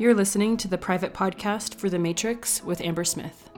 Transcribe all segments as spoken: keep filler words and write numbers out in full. You're listening to The Private Podcast for The Matrix with Amber Smith.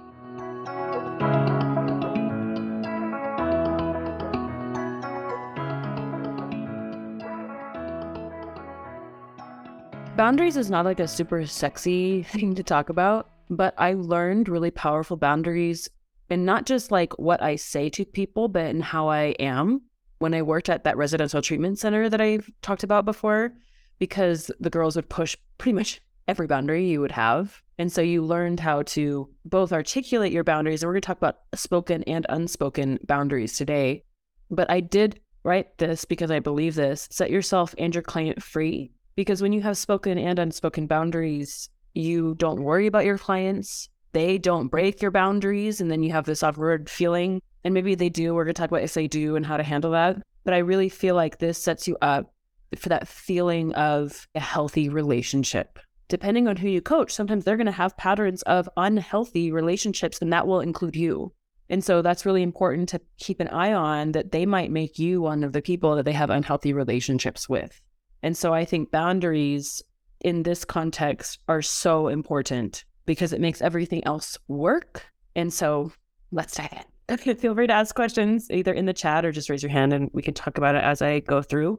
Boundaries is not like a super sexy thing to talk about, but I learned really powerful boundaries, and not just like what I say to people, but in how I am when I worked at that residential treatment center that I've talked about before, because the girls would push pretty much every boundary you would have. And so you learned how to both articulate your boundaries, and we're going to talk about spoken and unspoken boundaries today. But I did write this because I believe this: set yourself and your client free. Because when you have spoken and unspoken boundaries, you don't worry about your clients. They don't break your boundaries. And then you have this awkward feeling. And maybe they do. We're going to talk about if they do and how to handle that. But I really feel like this sets you up for that feeling of a healthy relationship. Depending on who you coach, sometimes they're going to have patterns of unhealthy relationships, and that will include you. And so that's really important to keep an eye on, that they might make you one of the people that they have unhealthy relationships with. And so I think boundaries in this context are so important because it makes everything else work. And so let's dive in. Okay, feel free to ask questions either in the chat or just raise your hand and we can talk about it as I go through.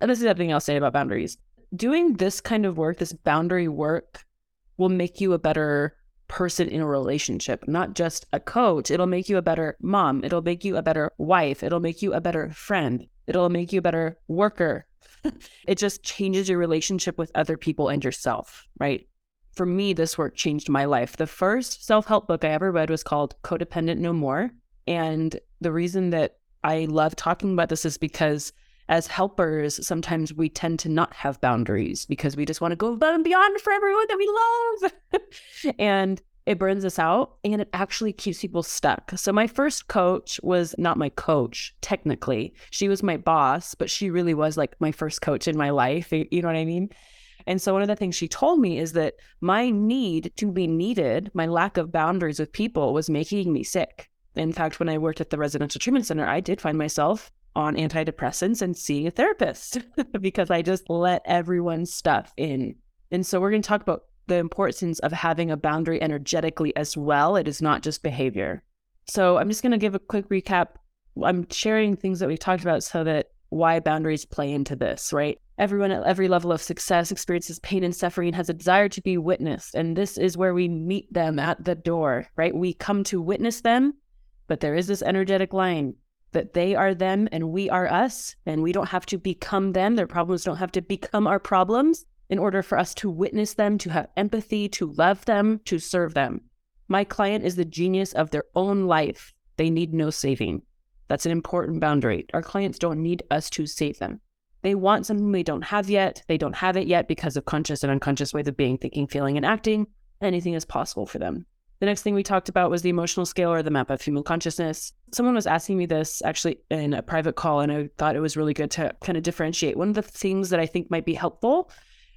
And this is everything I'll say about boundaries. Doing this kind of work, this boundary work, will make you a better person in a relationship, not just a coach. It'll make you a better mom. It'll make you a better wife. It'll make you a better friend. It'll make you a better worker. It just changes your relationship with other people and yourself, right? For me, this work changed my life. The first self-help book I ever read was called Codependent No More. And the reason that I love talking about this is because as helpers, sometimes we tend to not have boundaries because we just want to go above and beyond for everyone that we love. And it burns us out, and it actually keeps people stuck. So my first coach was not my coach, technically. She was my boss, but she really was like my first coach in my life. You know what I mean? And so one of the things she told me is that my need to be needed, my lack of boundaries with people, was making me sick. In fact, when I worked at the residential treatment center, I did find myself on antidepressants and seeing a therapist because I just let everyone's stuff in. And so we're going to talk about the importance of having a boundary energetically as well. It is not just behavior. So I'm just going to give a quick recap. I'm sharing things that we've talked about so that why boundaries play into this, right? Everyone at every level of success experiences pain and suffering and has a desire to be witnessed. And this is where we meet them at the door, right? We come to witness them, but there is this energetic line that they are them and we are us, and we don't have to become them. Their problems don't have to become our problems in order for us to witness them, to have empathy, to love them, to serve them. My client is the genius of their own life. They need no saving. That's an important boundary. Our clients don't need us to save them. They want something they don't have yet. They don't have it yet because of conscious and unconscious ways of being, thinking, feeling, and acting. Anything is possible for them. The next thing we talked about was the emotional scale, or the map of human consciousness. Someone was asking me this actually in a private call, and I thought it was really good to kind of differentiate. One of the things that I think might be helpful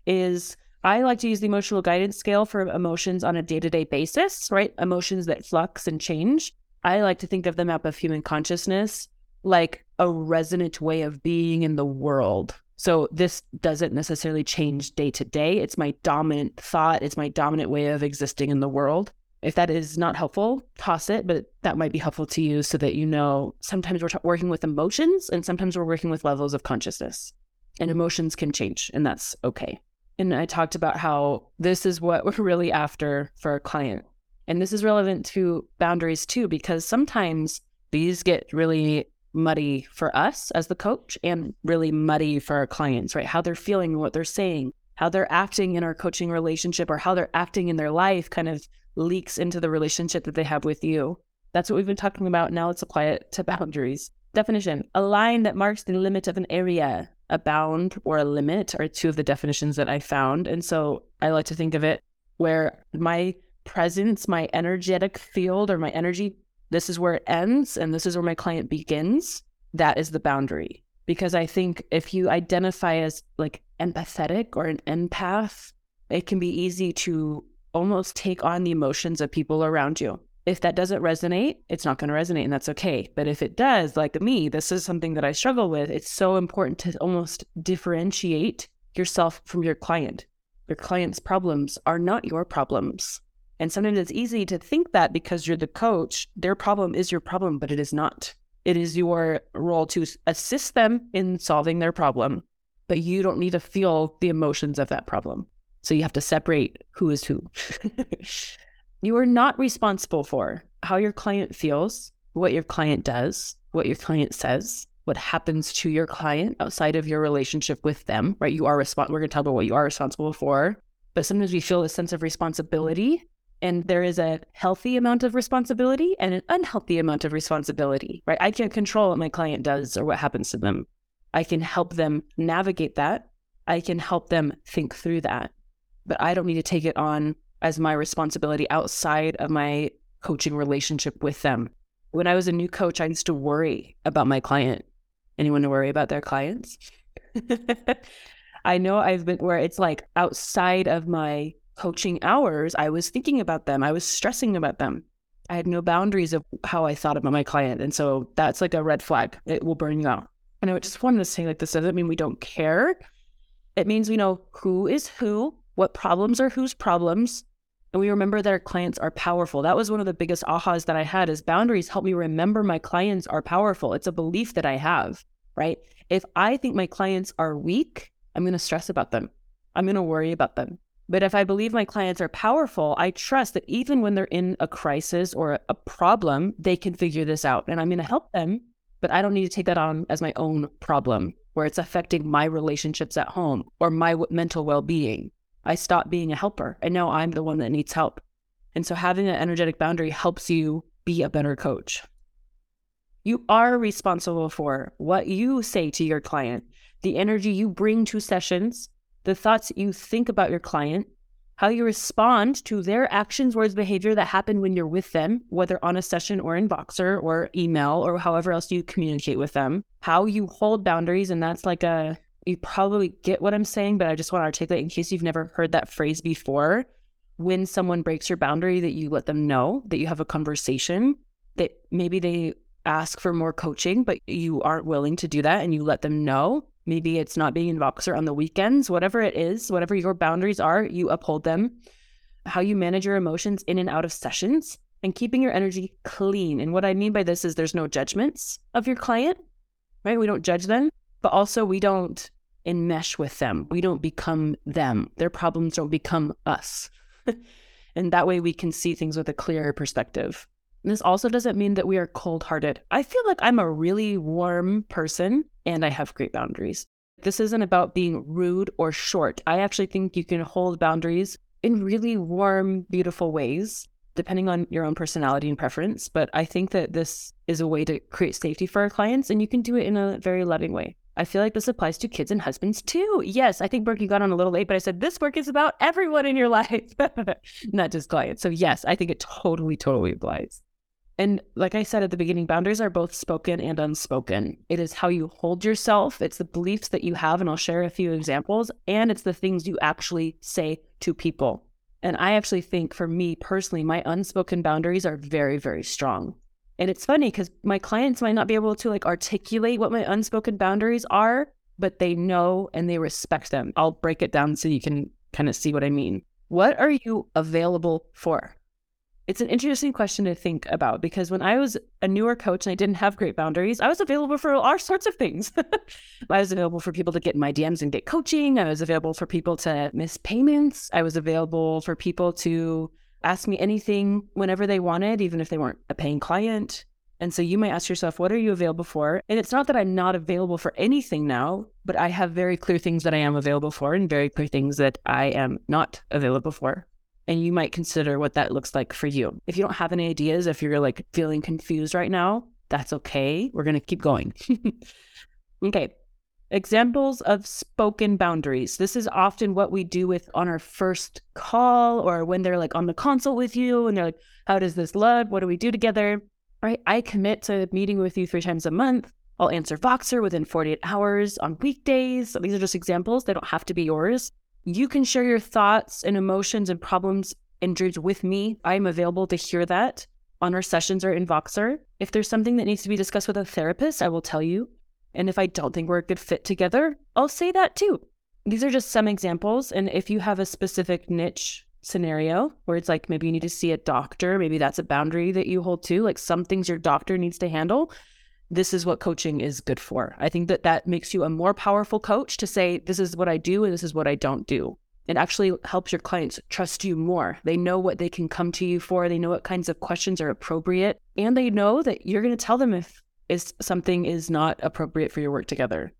is I like to use the emotional guidance scale for emotions on a day-to-day basis, right? Emotions that flux and change. I like to think of the map of human consciousness like a resonant way of being in the world. So this doesn't necessarily change day to day. It's my dominant thought. It's my dominant way of existing in the world. If that is not helpful, toss it, but that might be helpful to you so that you know sometimes we're t- working with emotions and sometimes we're working with levels of consciousness, and emotions can change, and that's okay. And I talked about how this is what we're really after for our client. And this is relevant to boundaries too, because sometimes these get really muddy for us as the coach and really muddy for our clients, right? How they're feeling, what they're saying, how they're acting in our coaching relationship, or how they're acting in their life kind of leaks into the relationship that they have with you. That's what we've been talking about. Now let's apply it to boundaries. Definition: a line that marks the limit of an area. A bound or a limit are two of the definitions that I found. And so I like to think of it where my presence, my energetic field, or my energy, this is where it ends and this is where my client begins. That is the boundary. Because I think if you identify as like empathetic or an empath, it can be easy to almost take on the emotions of people around you. If that doesn't resonate, it's not going to resonate, and that's okay. But if it does, like me, this is something that I struggle with. It's so important to almost differentiate yourself from your client. Your client's problems are not your problems. And sometimes it's easy to think that because you're the coach, their problem is your problem, but it is not. It is your role to assist them in solving their problem, but you don't need to feel the emotions of that problem. So you have to separate who is who. You are not responsible for how your client feels, what your client does, what your client says, what happens to your client outside of your relationship with them, right? You are respons- We're going to talk about what you are responsible for, but sometimes we feel a sense of responsibility, and there is a healthy amount of responsibility and an unhealthy amount of responsibility, right? I can't control what my client does or what happens to them. I can help them navigate that. I can help them think through that, but I don't need to take it on as my responsibility outside of my coaching relationship with them. When I was a new coach, I used to worry about my client. Anyone to worry about their clients? I know I've been where it's like outside of my coaching hours, I was thinking about them. I was stressing about them. I had no boundaries of how I thought about my client. And so that's like a red flag. It will burn you out. And I just wanted to say, like, this doesn't mean we don't care. It means we know who is who, what problems are whose problems. And we remember that our clients are powerful. That was one of the biggest ahas that I had is boundaries help me remember my clients are powerful. It's a belief that I have, right? If I think my clients are weak, I'm going to stress about them. I'm going to worry about them. But if I believe my clients are powerful, I trust that even when they're in a crisis or a problem, they can figure this out. And I'm going to help them, but I don't need to take that on as my own problem where it's affecting my relationships at home or my w- mental well-being. I stopped being a helper and now I'm the one that needs help. And so having an energetic boundary helps you be a better coach. You are responsible for what you say to your client, the energy you bring to sessions, the thoughts you think about your client, how you respond to their actions, words, behavior that happen when you're with them, whether on a session or in Boxer or email or however else you communicate with them, how you hold boundaries. And that's like a You probably get what I'm saying, but I just want to articulate in case you've never heard that phrase before. When someone breaks your boundary, that you let them know, that you have a conversation, that maybe they ask for more coaching, but you aren't willing to do that and you let them know. Maybe it's not being in Boxer on the weekends, whatever it is, whatever your boundaries are, you uphold them. How you manage your emotions in and out of sessions and keeping your energy clean. And what I mean by this is there's no judgments of your client, right? We don't judge them. But also we don't enmesh with them. We don't become them. Their problems don't become us. And that way we can see things with a clearer perspective. And this also doesn't mean that we are cold-hearted. I feel like I'm a really warm person and I have great boundaries. This isn't about being rude or short. I actually think you can hold boundaries in really warm, beautiful ways, depending on your own personality and preference. But I think that this is a way to create safety for our clients and you can do it in a very loving way. I feel like this applies to kids and husbands too. Yes, I think, Brooke, you got on a little late, but I said this work is about everyone in your life, not just clients. So yes, I think it totally, totally applies. And like I said at the beginning, boundaries are both spoken and unspoken. It is how you hold yourself. It's the beliefs that you have, and I'll share a few examples, and it's the things you actually say to people. And I actually think for me personally, my unspoken boundaries are very, very strong. And it's funny because my clients might not be able to like articulate what my unspoken boundaries are, but they know and they respect them. I'll break it down so you can kind of see what I mean. What are you available for? It's an interesting question to think about because when I was a newer coach and I didn't have great boundaries, I was available for all sorts of things. I was available for people to get in my D Ms and get coaching. I was available for people to miss payments. I was available for people to ask me anything whenever they wanted, even if they weren't a paying client. And so you might ask yourself, what are you available for? And it's not that I'm not available for anything now, but I have very clear things that I am available for and very clear things that I am not available for. And you might consider what that looks like for you. If you don't have any ideas, if you're like feeling confused right now, that's okay. We're going to keep going. Okay. Examples of spoken boundaries. This is often what we do with on our first call or when they're like on the consult with you and they're like, how does this look? What do we do together? Right? I commit to meeting with you three times a month. I'll answer Voxer within forty-eight hours on weekdays. So these are just examples. They don't have to be yours. You can share your thoughts and emotions and problems and dreams with me. I'm available to hear that on our sessions or in Voxer. If there's something that needs to be discussed with a therapist, I will tell you. And if I don't think we're a good fit together, I'll say that too. these are just some examples. And if you have a specific niche scenario where it's like, maybe you need to see a doctor, maybe that's a boundary that you hold to, like some things your doctor needs to handle, this is what coaching is good for. I think that that makes you a more powerful coach to say, this is what I do and this is what I don't do. It actually helps your clients trust you more. They know what they can come to you for. They know what kinds of questions are appropriate. And they know that you're going to tell them if is something is not appropriate for your work together.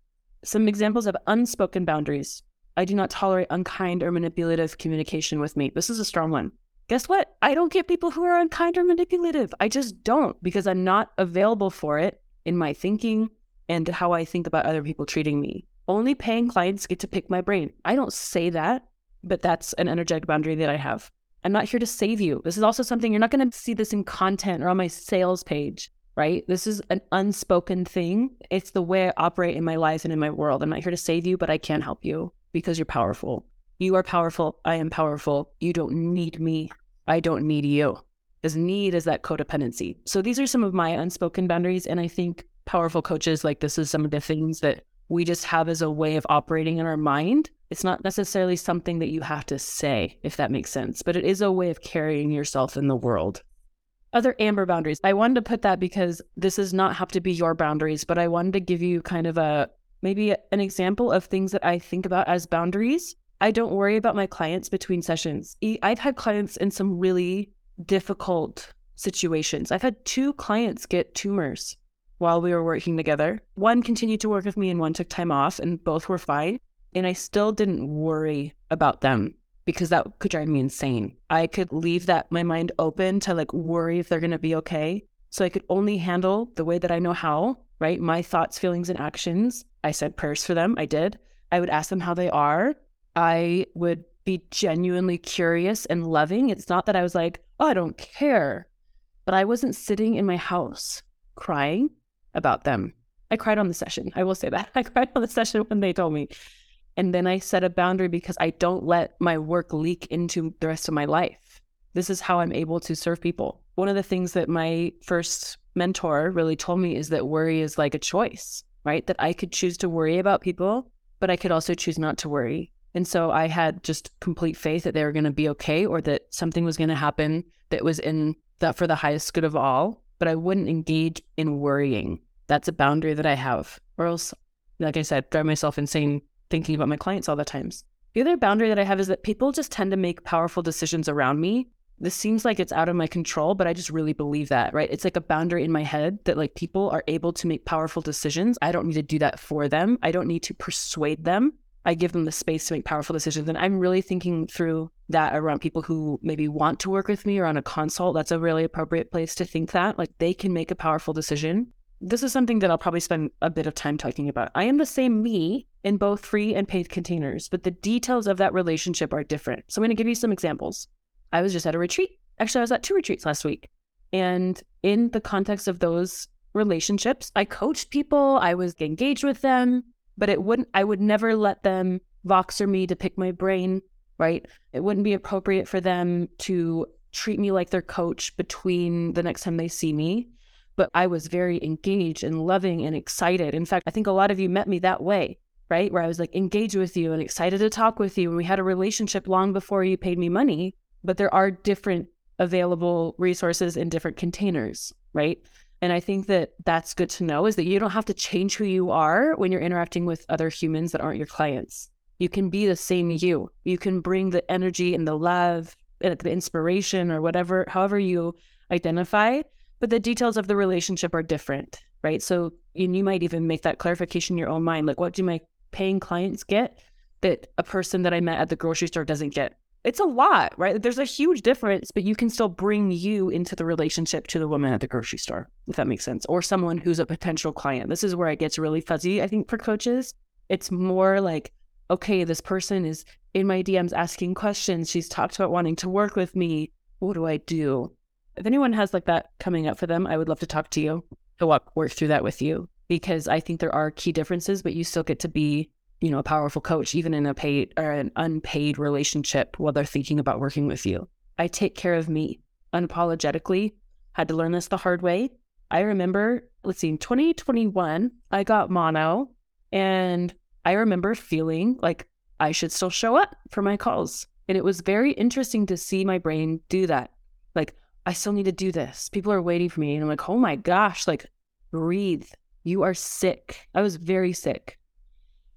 Some examples of unspoken boundaries. I do not tolerate unkind or manipulative communication with me. This is a strong one. Guess what? I don't get people who are unkind or manipulative. I just don't, because I'm not available for it in my thinking and how I think about other people treating me. Only paying clients get to pick my brain. I don't say that, but that's an energetic boundary that I have. I'm not here to save you. This is also something you're not going to see this in content or on my sales page, right? This is an unspoken thing. It's the way I operate in my life and in my world. I'm not here to save you, but I can help you because you're powerful. You are powerful. I am powerful. You don't need me. I don't need you. As need is that codependency. So these are some of my unspoken boundaries. And I think powerful coaches, like this is some of the things that we just have as a way of operating in our mind. It's not necessarily something that you have to say, if that makes sense, but it is a way of carrying yourself in the world. Other Amber boundaries. I wanted to put that because this does not have to be your boundaries, but I wanted to give you kind of a, maybe an example of things that I think about as boundaries. I don't worry about my clients between sessions. I've had clients in some really difficult situations. I've had two clients get tumors while we were working together. One continued to work with me and one took time off, and both were fine. And I still didn't worry about them, because that could drive me insane. I could leave that my mind open to like worry if they're going to be okay. So I could only handle the way that I know how, right? My thoughts, feelings, and actions. I said prayers for them. I did. I would ask them how they are. I would be genuinely curious and loving. It's not that I was like, oh, I don't care. But I wasn't sitting in my house crying about them. I cried on the session. I will say that. I cried on the session when they told me. And then I set a boundary because I don't let my work leak into the rest of my life. This is how I'm able to serve people. One of the things that my first mentor really told me is that worry is like a choice, right? That I could choose to worry about people, but I could also choose not to worry. And so I had just complete faith that they were going to be okay, or that something was going to happen that was in that for the highest good of all, but I wouldn't engage in worrying. That's a boundary that I have, or else, like I said, drive myself insane thinking about my clients all the times. The other boundary that I have is that people just tend to make powerful decisions around me. This seems like it's out of my control, but I just really believe that, right? It's like a boundary in my head that like people are able to make powerful decisions. I don't need to do that for them. I don't need to persuade them. I give them the space to make powerful decisions. And I'm really thinking through that around people who maybe want to work with me or on a consult. That's a really appropriate place to think that like they can make a powerful decision. This is something that I'll probably spend a bit of time talking about. I am the same me in both free and paid containers, but the details of that relationship are different. So I'm going to give you some examples. I was just at a retreat. Actually, I was at two retreats last week. And in the context of those relationships, I coached people. I was engaged with them, but it wouldn't, I would never let them voxer me to pick my brain, right? It wouldn't be appropriate for them to treat me like their coach between the next time they see me. But I was very engaged and loving and excited. In fact, I think a lot of you met me that way, right? Where I was like engaged with you and excited to talk with you. And we had a relationship long before you paid me money, but there are different available resources in different containers, right? And I think that that's good to know, is that you don't have to change who you are when you're interacting with other humans that aren't your clients. You can be the same you. You can bring the energy and the love and the inspiration or whatever, however you identify. But the details of the relationship are different, right? So and you might even make that clarification in your own mind. Like, what do my paying clients get that a person that I met at the grocery store doesn't get? It's a lot, right? There's a huge difference, but you can still bring you into the relationship to the woman at the grocery store, if that makes sense, or someone who's a potential client. This is where it gets really fuzzy, I think, for coaches. It's more like, okay, this person is in my D Ms asking questions. She's talked about wanting to work with me. What do I do? If anyone has like that coming up for them, I would love to talk to you to walk, work through that with you, because I think there are key differences, but you still get to be, you know, a powerful coach, even in a paid or an unpaid relationship while they're thinking about working with you. I take care of me unapologetically. Had to learn this the hard way. I remember, let's see, in twenty twenty-one, I got mono, and I remember feeling like I should still show up for my calls. And it was very interesting to see my brain do that. Like, I still need to do this. People are waiting for me. And I'm like, oh my gosh, like, breathe. You are sick. I was very sick.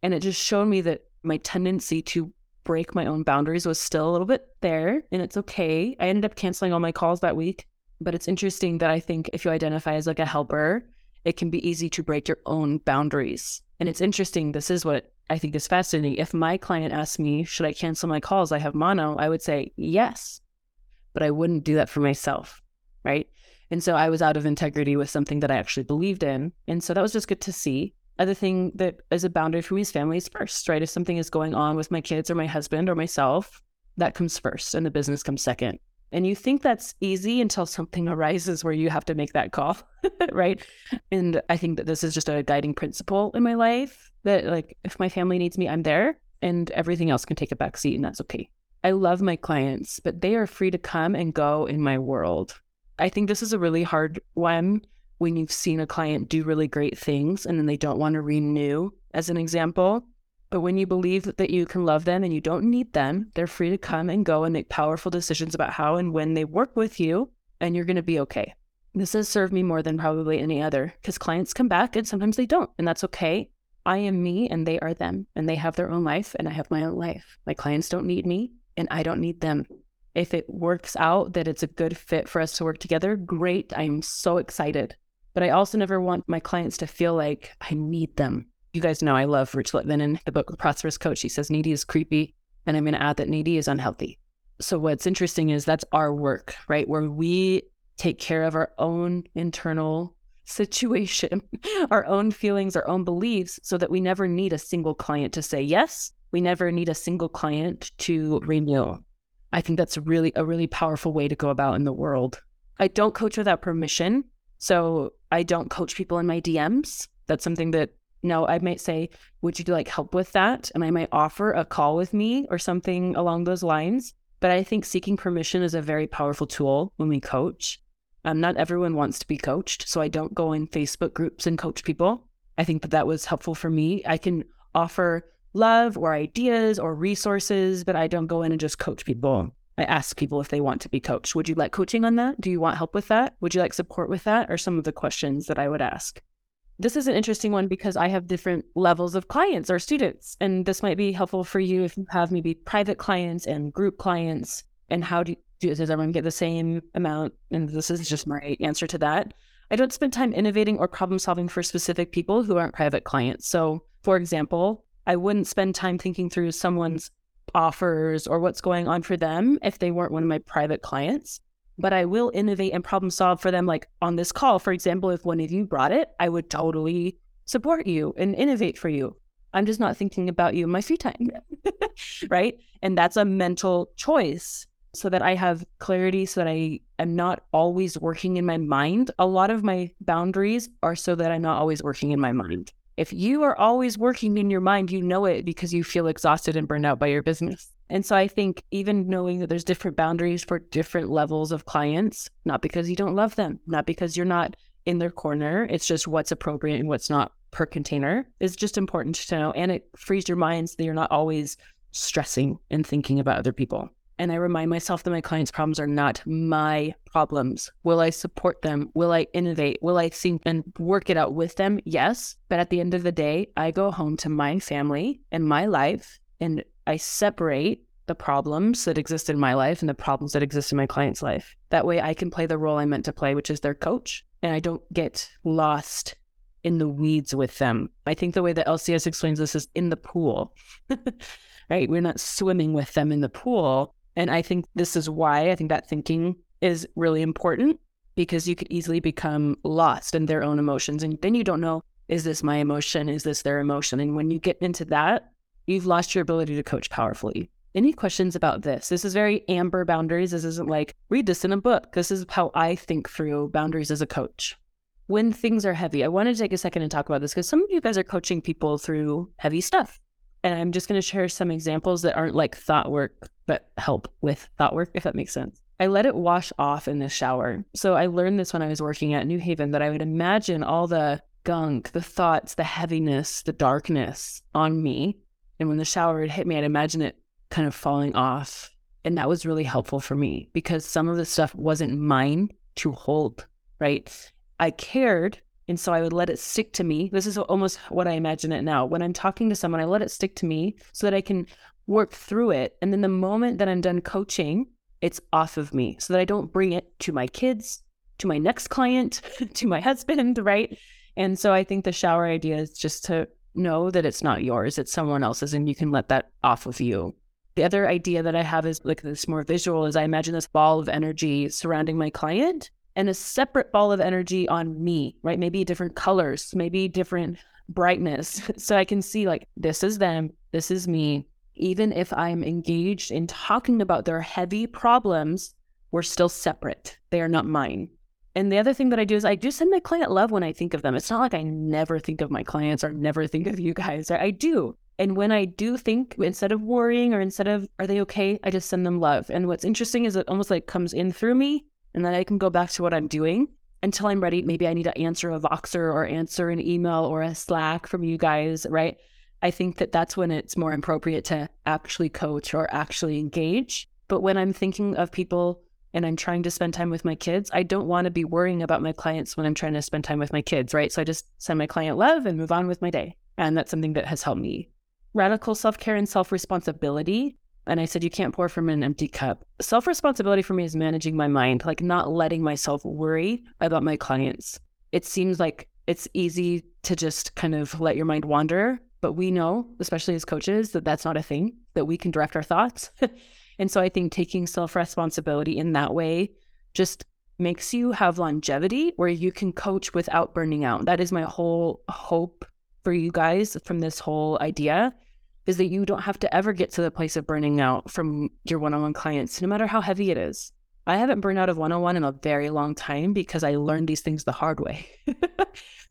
And it just showed me that my tendency to break my own boundaries was still a little bit there, and it's okay. I ended up canceling all my calls that week. But it's interesting that I think if you identify as like a helper, it can be easy to break your own boundaries. And it's interesting. This is what I think is fascinating. If my client asked me, should I cancel my calls? I have mono. I would say yes, but I wouldn't do that for myself, right? And so I was out of integrity with something that I actually believed in. And so that was just good to see. Other thing that is a boundary for me is family is first, right? If something is going on with my kids or my husband or myself, that comes first and the business comes second. And you think that's easy until something arises where you have to make that call, right? And I think that this is just a guiding principle in my life that, like, if my family needs me, I'm there, and everything else can take a backseat, and that's okay. I love my clients, but they are free to come and go in my world. I think this is a really hard one when you've seen a client do really great things and then they don't want to renew, as an example. But when you believe that you can love them and you don't need them, they're free to come and go and make powerful decisions about how and when they work with you, and you're going to be okay. This has served me more than probably any other, because clients come back and sometimes they don't, and that's okay. I am me and they are them, and they have their own life and I have my own life. My clients don't need me and I don't need them. If it works out that it's a good fit for us to work together, great. I'm so excited. But I also never want my clients to feel like I need them. You guys know I love Rich Litvin in the book, The Prosperous Coach. He says needy is creepy. And I'm going to add that needy is unhealthy. So what's interesting is that's our work, right? Where we take care of our own internal situation, our own feelings, our own beliefs, so that we never need a single client to say yes. We never need a single client to renew. I think that's really a really powerful way to go about in the world. I don't coach without permission. So I don't coach people in my D Ms. That's something that No, I might say, would you like help with that? And I might offer a call with me or something along those lines. But I think seeking permission is a very powerful tool when we coach. Um, not everyone wants to be coached. So I don't go in Facebook groups and coach people. I think that that was helpful for me. I can offer love or ideas or resources, but I don't go in and just coach people. I ask people if they want to be coached. Would you like coaching on that? Do you want help with that? Would you like support with that? Are some of the questions that I would ask. This is an interesting one because I have different levels of clients or students, and this might be helpful for you if you have maybe private clients and group clients. And how do, do does everyone get the same amount? And this is just my answer to that. I don't spend time innovating or problem solving for specific people who aren't private clients. So for example, I wouldn't spend time thinking through someone's offers or what's going on for them if they weren't one of my private clients. But I will innovate and problem solve for them. Like on this call, for example, if one of you brought it, I would totally support you and innovate for you. I'm just not thinking about you in my free time, right? And that's a mental choice so that I have clarity, so that I am not always working in my mind. A lot of my boundaries are so that I'm not always working in my mind. If you are always working in your mind, you know it because you feel exhausted and burned out by your business. And so I think even knowing that there's different boundaries for different levels of clients, not because you don't love them, not because you're not in their corner, it's just what's appropriate and what's not per container is just important to know. And it frees your mind so that you're not always stressing and thinking about other people. And I remind myself that my clients' problems are not my problems. Will I support them? Will I innovate? Will I think and work it out with them? Yes. But at the end of the day, I go home to my family and my life, and I separate the problems that exist in my life and the problems that exist in my client's life. That way I can play the role I'm meant to play, which is their coach, and I don't get lost in the weeds with them. I think the way that L C S explains this is in the pool, right? We're not swimming with them in the pool. And I think this is why I think that thinking is really important, because you could easily become lost in their own emotions. And then you don't know, is this my emotion? Is this their emotion? And when you get into that, you've lost your ability to coach powerfully. Any questions about this? This is very Amber boundaries. This isn't like, read this in a book. This is how I think through boundaries as a coach. When things are heavy, I want to take a second and talk about this because some of you guys are coaching people through heavy stuff. And I'm just going to share some examples that aren't like thought work, but help with thought work, if that makes sense. I let it wash off in the shower. So I learned this when I was working at New Haven, that I would imagine all the gunk, the thoughts, the heaviness, the darkness on me. And when the shower had hit me, I'd imagine it kind of falling off. And that was really helpful for me because some of the stuff wasn't mine to hold, right? I cared. And so I would let it stick to me. This is almost what I imagine it now. When I'm talking to someone, I let it stick to me so that I can work through it. And then the moment that I'm done coaching, it's off of me so that I don't bring it to my kids, to my next client, to my husband, right? And so I think the shower idea is just to know that it's not yours, it's someone else's, and you can let that off of you. The other idea that I have is like this more visual is I imagine this ball of energy surrounding my client and a separate ball of energy on me, right? Maybe different colors, maybe different brightness. So I can see like, this is them, this is me. Even if I'm engaged in talking about their heavy problems, we're still separate. They are not mine. And the other thing that I do is I do send my client love when I think of them. It's not like I never think of my clients or never think of you guys. I do. And when I do think, instead of worrying or instead of, are they okay? I just send them love. And what's interesting is it almost like comes in through me and then I can go back to what I'm doing until I'm ready. Maybe I need to answer a Voxer or answer an email or a Slack from you guys, right? I think that that's when it's more appropriate to actually coach or actually engage. But when I'm thinking of people and I'm trying to spend time with my kids, I don't want to be worrying about my clients when I'm trying to spend time with my kids, right? So I just send my client love and move on with my day. And that's something that has helped me. Radical self-care and self-responsibility. And I said, you can't pour from an empty cup. Self-responsibility for me is managing my mind, like not letting myself worry about my clients. It seems like it's easy to just kind of let your mind wander, but we know, especially as coaches, that that's not a thing, that we can direct our thoughts. And so I think taking self-responsibility in that way just makes you have longevity where you can coach without burning out. That is my whole hope for you guys from this whole idea is that you don't have to ever get to the place of burning out from your one-on-one clients, no matter how heavy it is. I haven't burned out of one-on-one in a very long time because I learned these things the hard way,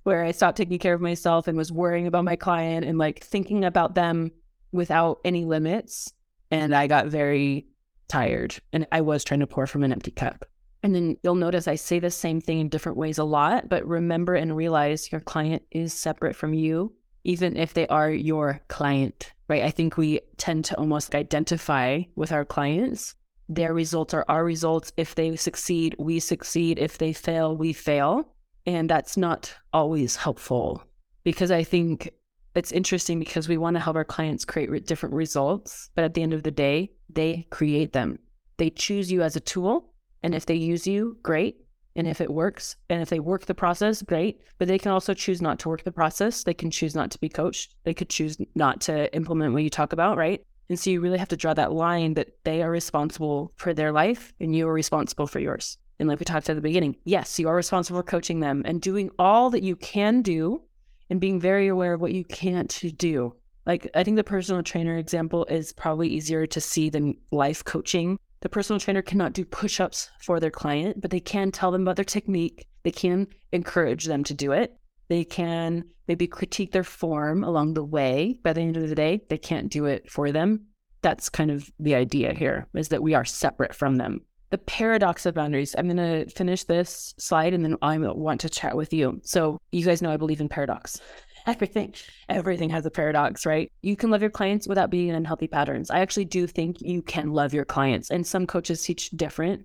where I stopped taking care of myself and was worrying about my client and like thinking about them without any limits. And I got very tired and I was trying to pour from an empty cup. And then you'll notice I say the same thing in different ways a lot, but remember and realize your client is separate from you, even if they are your client, right? I think we tend to almost identify with our clients. Their results are our results. If they succeed, we succeed. If they fail, we fail. And that's not always helpful because I think it's interesting because we want to help our clients create re- different results, but at the end of the day, they create them. They choose you as a tool, and if they use you, great. And if it works, and if they work the process, great. But they can also choose not to work the process. They can choose not to be coached. They could choose not to implement what you talk about, right? And so you really have to draw that line that they are responsible for their life, and you are responsible for yours. And like we talked at the beginning, yes, you are responsible for coaching them and doing all that you can do and being very aware of what you can't do. Like, I think the personal trainer example is probably easier to see than life coaching. The personal trainer cannot do push-ups for their client, but they can tell them about their technique. They can encourage them to do it. They can maybe critique their form along the way. By the end of the day, they can't do it for them. That's kind of the idea here, is that we are separate from them. The paradox of boundaries. I'm going to finish this slide and then I want to chat with you. So you guys know I believe in paradox. Everything, everything has a paradox, right? You can love your clients without being in unhealthy patterns. I actually do think you can love your clients, and some coaches teach different.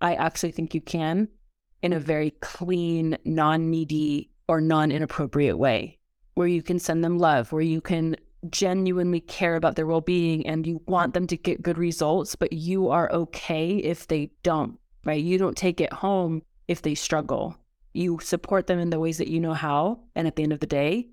I actually think you can in a very clean, non-needy or non-inappropriate way where you can send them love, where you can genuinely care about their well-being and you want them to get good results, but you are okay if they don't, right? You don't take it home if they struggle. You support them in the ways that you know how, and at the end of the day,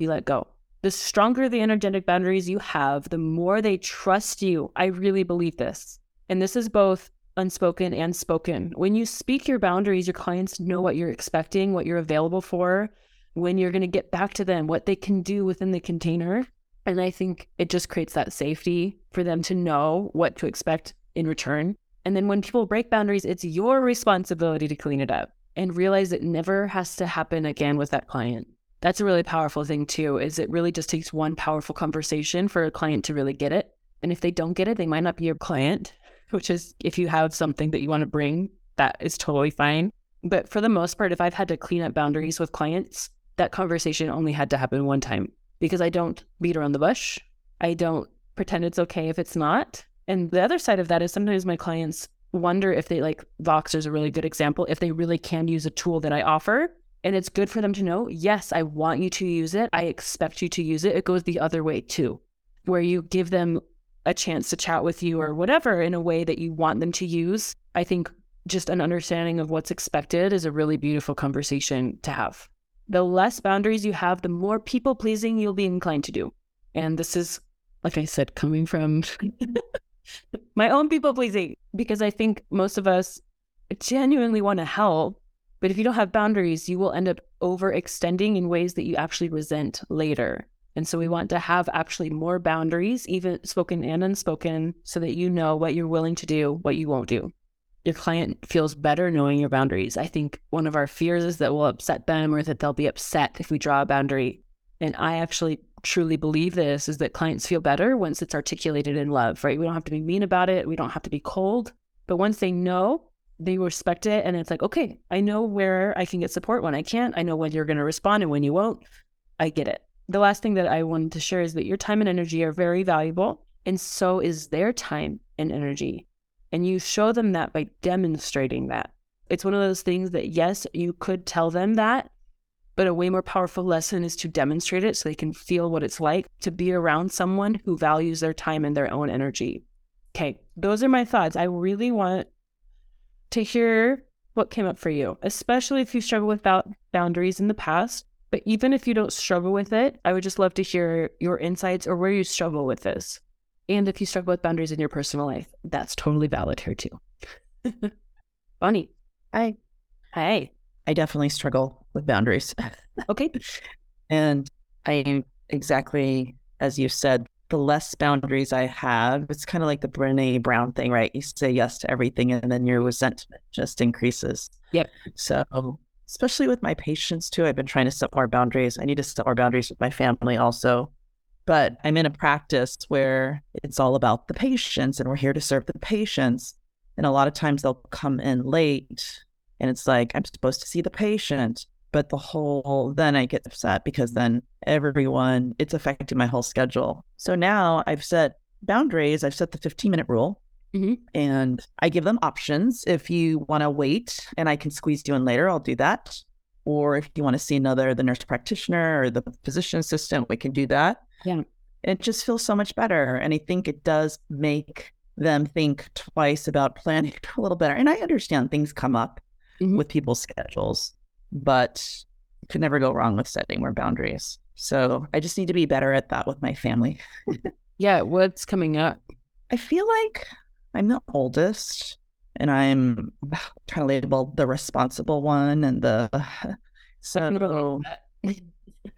you let go. The stronger the energetic boundaries you have, the more they trust you. I really believe this. And this is both unspoken and spoken. When you speak your boundaries, your clients know what you're expecting, what you're available for, when you're going to get back to them, what they can do within the container. And I think it just creates that safety for them to know what to expect in return. And then when people break boundaries, it's your responsibility to clean it up and realize it never has to happen again with that client. That's a really powerful thing too, is it really just takes one powerful conversation for a client to really get it. And if they don't get it, they might not be your client, which is, if you have something that you want to bring, that is totally fine. But for the most part, if I've had to clean up boundaries with clients, that conversation only had to happen one time. Because I don't beat around the bush. I don't pretend it's okay if it's not. And the other side of that is sometimes my clients wonder if they, like, Voxer's a really good example, if they really can use a tool that I offer. And it's good for them to know, yes, I want you to use it. I expect you to use it. It goes the other way too, where you give them a chance to chat with you or whatever in a way that you want them to use. I think just an understanding of what's expected is a really beautiful conversation to have. The less boundaries you have, the more people pleasing you'll be inclined to do. And this is, like I said, coming from my own people pleasing, because I think most of us genuinely want to help. But if you don't have boundaries, you will end up overextending in ways that you actually resent later. And so we want to have actually more boundaries, even spoken and unspoken, so that you know what you're willing to do, what you won't do. Your client feels better knowing your boundaries. I think one of our fears is that we'll upset them or that they'll be upset if we draw a boundary. And I actually truly believe this, is that clients feel better once it's articulated in love, right? We don't have to be mean about it. We don't have to be cold. But once they know, they respect it. And it's like, okay, I know where I can get support when I can't. I know when you're going to respond and when you won't. I get it. The last thing that I wanted to share is that your time and energy are very valuable, and so is their time and energy. And you show them that by demonstrating that. It's one of those things that, yes, you could tell them that, but a way more powerful lesson is to demonstrate it so they can feel what it's like to be around someone who values their time and their own energy. Okay, those are my thoughts. I really want to hear what came up for you, especially if you struggle with boundaries in the past. But even if you don't struggle with it, I would just love to hear your insights or where you struggle with this. And if you struggle with boundaries in your personal life, that's totally valid here too. Bonnie. Hi. Hi. I definitely struggle with boundaries. Okay. And I, exactly as you said, the less boundaries I have, it's kind of like the Brené Brown thing, right? You say yes to everything and then your resentment just increases. Yep. So especially with my patients too, I've been trying to set more boundaries. I need to set more boundaries with my family also. But I'm in a practice where it's all about the patients and we're here to serve the patients. And a lot of times they'll come in late and it's like, I'm supposed to see the patient. But the whole, then I get upset because then everyone, it's affecting my whole schedule. So now I've set boundaries. I've set the fifteen minute rule. Mm-hmm. And I give them options. If you want to wait and I can squeeze you in later, I'll do that. Or if you want to see another, the nurse practitioner or the physician assistant, we can do that. Yeah. It just feels so much better. And I think it does make them think twice about planning a little better. And I understand things come up mm-hmm. with people's schedules, but you could never go wrong with setting more boundaries. So I just need to be better at that with my family. Yeah. What's coming up? I feel like I'm the oldest and I'm trying to label the responsible one and the, so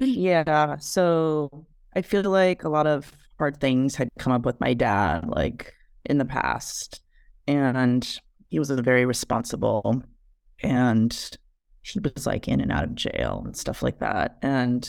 yeah. So I feel like a lot of hard things had come up with my dad, like in the past, and he was very responsible and she was like in and out of jail and stuff like that. And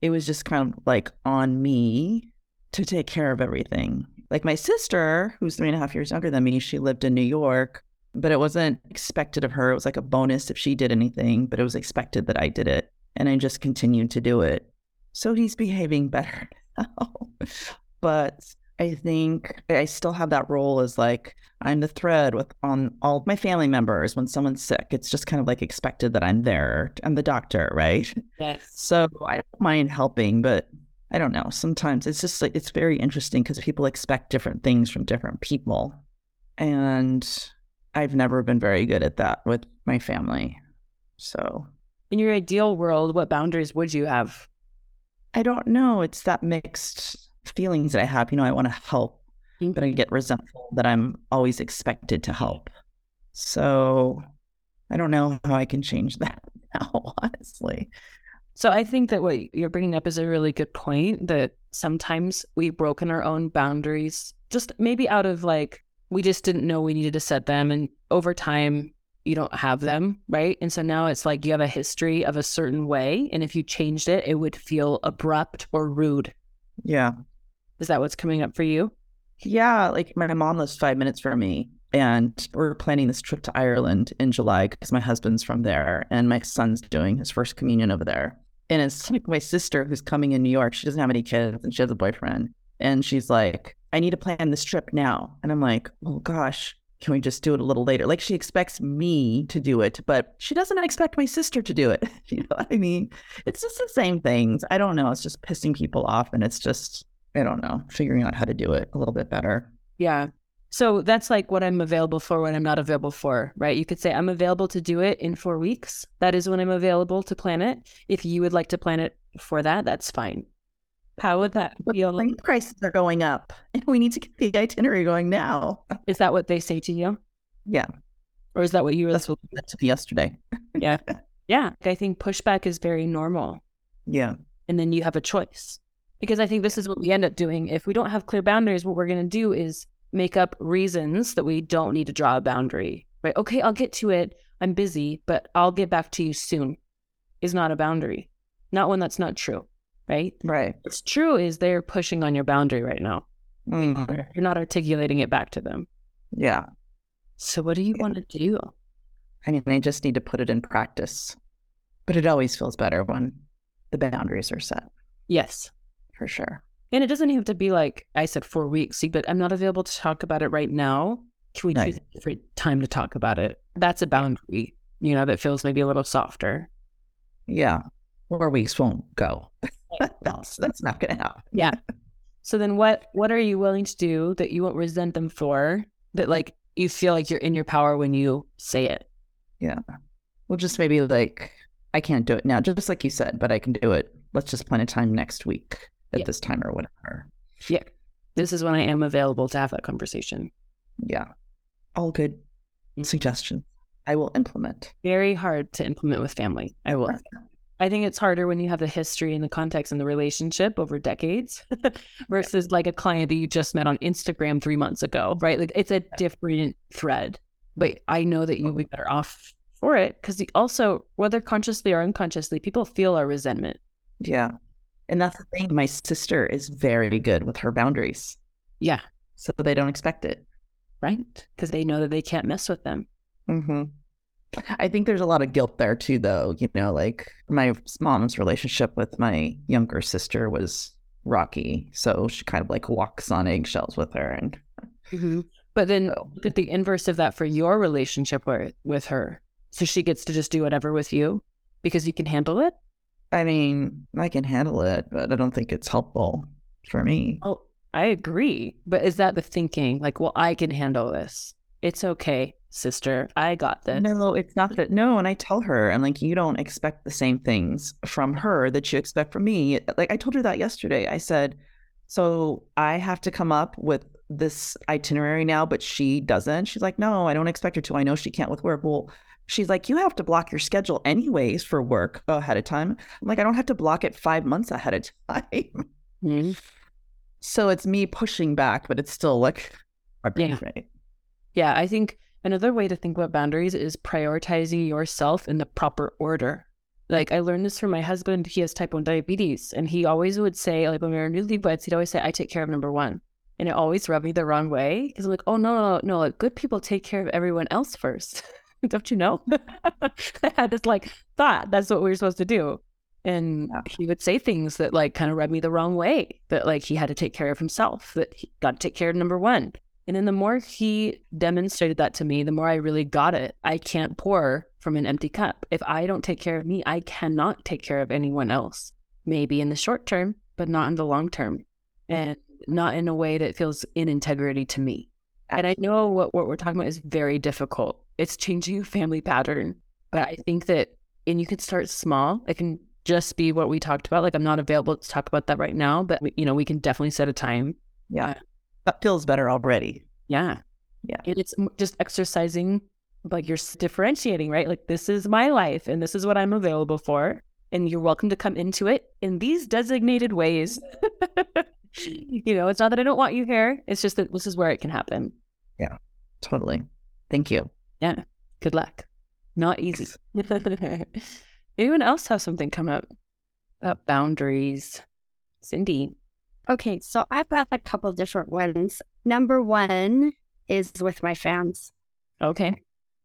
it was just kind of like on me to take care of everything. Like my sister, who's three and a half years younger than me, she lived in New York, but it wasn't expected of her. It was like a bonus if she did anything, but it was expected that I did it. And I just continued to do it. So he's behaving better now. But I think I still have that role as like, I'm the thread with on all my family members. When someone's sick, it's just kind of like expected that I'm there. I'm the doctor, right? Yes. So I don't mind helping, but I don't know. Sometimes it's just like, it's very interesting because people expect different things from different people. And I've never been very good at that with my family. So in your ideal world, what boundaries would you have? I don't know. It's that mixed feelings that I have. You know, I want to help, mm-hmm. but I get resentful that I'm always expected to help. So I don't know how I can change that now, honestly. So I think that what you're bringing up is a really good point, that sometimes we've broken our own boundaries, just maybe out of like, we just didn't know we needed to set them. And over time, you don't have them, right? And so now it's like you have a history of a certain way. And if you changed it, it would feel abrupt or rude. Yeah. Is that what's coming up for you? Yeah. Like my mom lives five minutes from me. And we're planning this trip to Ireland in July because my husband's from there and my son's doing his first communion over there. And it's like my sister who's coming in New York, she doesn't have any kids and she has a boyfriend. and she's like, I need to plan this trip now. And I'm like, oh gosh, can we just do it a little later? Like, she expects me to do it, but she doesn't expect my sister to do it. You know what I mean? It's just the same things. I don't know. It's just pissing people off. And it's just, I don't know, figuring out how to do it a little bit better. Yeah. So that's like what I'm available for when I'm not available for, right? You could say I'm available to do it in four weeks. That is when I'm available to plan it. If you would like to plan it before that, that's fine. How would that feel? Prices are going up and we need to get the itinerary going now. Is that what they say to you? Yeah. Or is that what you were? That's what that took yesterday. Yeah. Yeah. I think pushback is very normal. Yeah. And then you have a choice, because I think this is what we end up doing. If we don't have clear boundaries, what we're going to do is make up reasons that we don't need to draw a boundary, right? Okay, I'll get to it. I'm busy, but I'll get back to you soon is not a boundary. Not one that's not true. Right? Right. What's true is they're pushing on your boundary right now. Mm-hmm. You're not articulating it back to them. Yeah. So what do you yeah. want to do? I mean, I just need to put it in practice. But it always feels better when the boundaries are set. Yes. For sure. And it doesn't have to be like, I said four weeks, but I'm not available to talk about it right now. Can we choose a different time to talk about it? That's a boundary, you know, that feels maybe a little softer. Yeah. Four weeks won't go. That's, that's not going to happen. Yeah. So then what, what are you willing to do that you won't resent them for, that like you feel like you're in your power when you say it? Yeah. Well, just maybe like, I can't do it now, just like you said, but I can do it. Let's just plan a time next week at yeah. this time or whatever. Yeah. This is when I am available to have that conversation. Yeah. All good mm-hmm. suggestions. I will implement. Very hard to implement with family. I will. I think it's harder when you have the history and the context and the relationship over decades versus like a client that you just met on Instagram three months ago, right? Like it's a different thread, but I know that you'll be better off for it, because also whether consciously or unconsciously, people feel our resentment. Yeah. And that's the thing. My sister is very good with her boundaries. Yeah. So they don't expect it. Right. Because they know that they can't mess with them. Mm-hmm. I think there's a lot of guilt there too, though. You know, like my mom's relationship with my younger sister was rocky. So she kind of like walks on eggshells with her. And mm-hmm. But then so. Look at the inverse of that for your relationship with her. So she gets to just do whatever with you because you can handle it? I mean, I can handle it, but I don't think it's helpful for me. Oh, I agree. But is that the thinking? Like, well, I can handle this. It's okay, sister. I got this. No, it's not that. No, and I tell her, I'm like, you don't expect the same things from her that you expect from me. Like I told her that yesterday. I said, so I have to come up with this itinerary now, but she doesn't. She's like, no, I don't expect her to. I know she can't with work. Well, she's like, you have to block your schedule anyways for work ahead of time. I'm like, I don't have to block it five months ahead of time. Mm-hmm. So it's me pushing back, but it's still like, yeah. right. Yeah, I think another way to think about boundaries is prioritizing yourself in the proper order. Like I learned this from my husband. He has type one diabetes, and he always would say, like when we were newlyweds, he'd always say, I take care of number one. And it always rubbed me the wrong way, because I'm like, oh, no, no, no, like good people take care of everyone else first. Don't you know? I had this like thought, that's what we were supposed to do. And he would say things that like kind of rubbed me the wrong way, that like he had to take care of himself, that he got to take care of number one. And then the more he demonstrated that to me, the more I really got it. I can't pour from an empty cup. If I don't take care of me, I cannot take care of anyone else. Maybe in the short term, but not in the long term. And not in a way that feels in integrity to me. And I know what, what we're talking about is very difficult. It's changing your family pattern. But I think that, and you can start small. It can just be what we talked about. Like I'm not available to talk about that right now, but we, you know, we can definitely set a time. Yeah. That feels better already. Yeah. Yeah. And it's just exercising, like you're differentiating, right? Like this is my life and this is what I'm available for. And you're welcome to come into it in these designated ways. You know, it's not that I don't want you here. It's just that this is where it can happen. Yeah, totally. Thank you. Yeah. Good luck. Not easy. Anyone else have something come up about boundaries? Cindy. Okay, so I've got a couple of different ones. Number one is with my fans. Okay.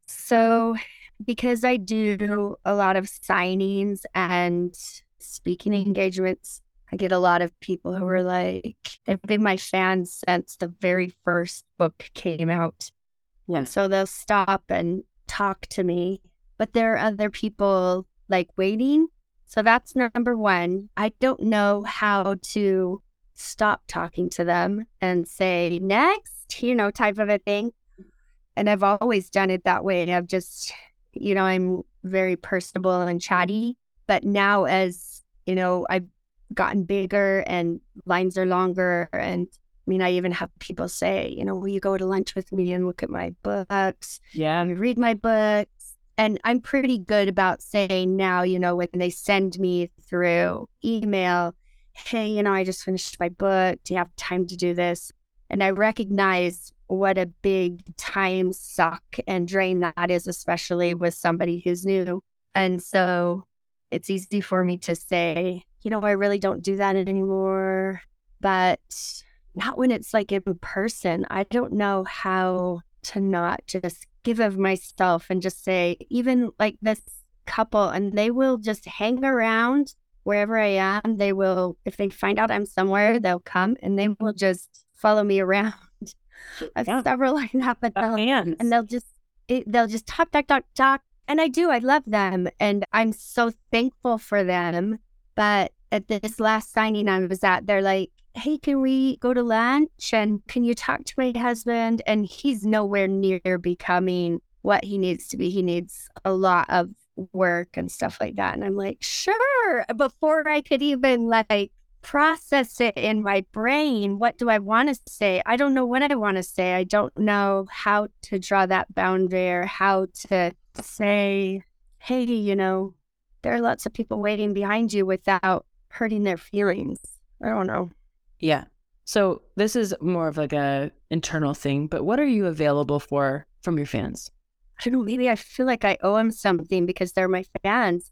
So because I do a lot of signings and speaking engagements, I get a lot of people who are like, I've been my fan since the very first book came out. Yeah. So they'll stop and talk to me. But there are other people like waiting. So that's number one. I don't know how to stop talking to them and say next, you know, type of a thing. And I've always done it that way. And I've just, you know, I'm very personable and chatty. But now as, you know, I've gotten bigger and lines are longer. And I mean, I even have people say, you know, will you go to lunch with me and look at my books? Yeah. And read my books. And I'm pretty good about saying now, you know, when they send me through email, hey, you know, I just finished my book. Do you have time to do this? And I recognize what a big time suck and drain that is, especially with somebody who's new. And so it's easy for me to say, you know, I really don't do that anymore. But not when it's like in person. I don't know how to not just give of myself and just say, even like this couple, and they will just hang around wherever I am. They will, if they find out I'm somewhere, they'll come and they will just follow me around. I've yeah. several like that, but they'll, and they'll just it, they'll just talk, talk, talk, talk. And I do, I love them, and I'm so thankful for them. But at this last signing I was at, they're like, hey, can we go to lunch? And can you talk to my husband? And he's nowhere near becoming what he needs to be. He needs a lot of work and stuff like that. And I'm like, sure. Before I could even like process it in my brain, what do I want to say? I don't know what I want to say. I don't know how to draw that boundary or how to say, hey, you know, there are lots of people waiting behind you without hurting their feelings. I don't know. Yeah. So this is more of like a internal thing, but what are you available for from your fans? I don't know. Maybe I feel like I owe them something because they're my fans.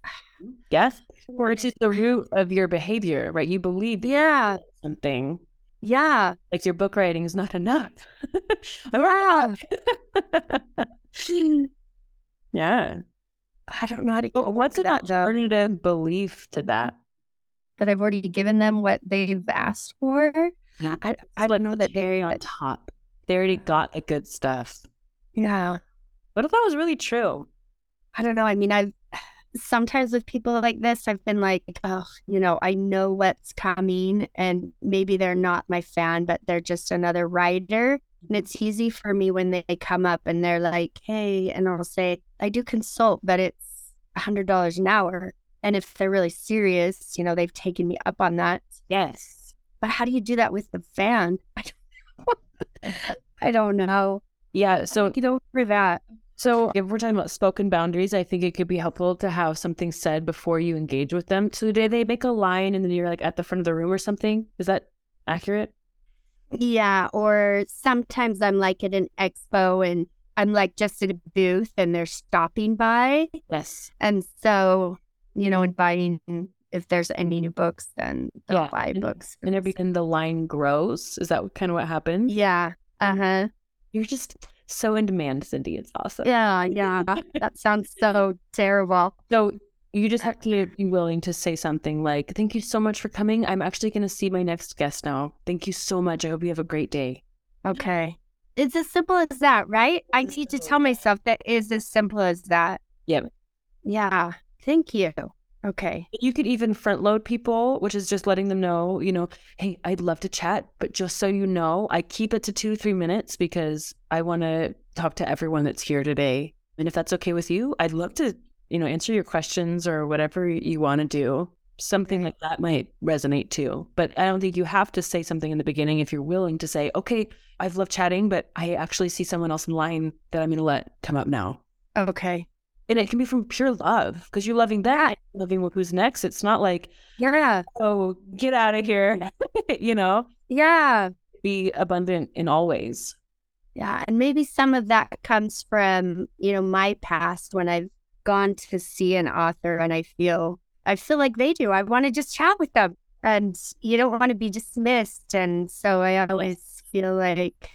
Yes. Which is the root of your behavior, right? You believe yeah. something. Yeah. Like your book writing is not enough. Wow. Yeah. I don't know how to go. What's an alternative belief to that? That I've already given them what they've asked for. Yeah. I, I don't know that they're on top. They already got the good stuff. Yeah. What if that was really true? I don't know. I mean, I've sometimes with people like this, I've been like, oh, you know, I know what's coming, and maybe they're not my fan, but they're just another writer. And it's easy for me when they come up and they're like, hey, and I'll say, I do consult, but it's one hundred dollars an hour. And if they're really serious, you know, they've taken me up on that. Yes. But how do you do that with the fan? I don't know. I don't know. Yeah. So, you know, for that. So if we're talking about spoken boundaries, I think it could be helpful to have something said before you engage with them. So do they make a line and then you're like at the front of the room or something? Is that accurate? Yeah. Or sometimes I'm like at an expo and I'm like just at a booth and they're stopping by. Yes. And so, you know, inviting, if there's any new books, then they'll yeah. buy books. And every and the line grows. Is that kind of what happened? Yeah. Uh-huh. You're just so in demand, Cindy. It's awesome. Yeah, yeah. That sounds so terrible. So you just have to be willing to say something like, thank you so much for coming. I'm actually going to see my next guest now. Thank you so much. I hope you have a great day. Okay. It's as simple as that, right? I need to tell myself that is as simple as that. Yeah. Yeah. Thank you. Okay. You could even front load people, which is just letting them know, you know, hey, I'd love to chat, but just so you know, I keep it to two, three minutes because I want to talk to everyone that's here today. And if that's okay with you, I'd love to, you know, answer your questions or whatever you want to do. Something like that might resonate too. But I don't think you have to say something in the beginning if you're willing to say, okay, I've loved chatting, but I actually see someone else in line that I'm going to let come up now. Okay. And it can be from pure love because you're loving that, loving who's next. It's not like, yeah, oh, get out of here, you know? Yeah. Be abundant in all ways. Yeah. And maybe some of that comes from, you know, my past when I've gone to see an author and I feel, I feel like they do. I want to just chat with them and you don't want to be dismissed. And so I always feel like,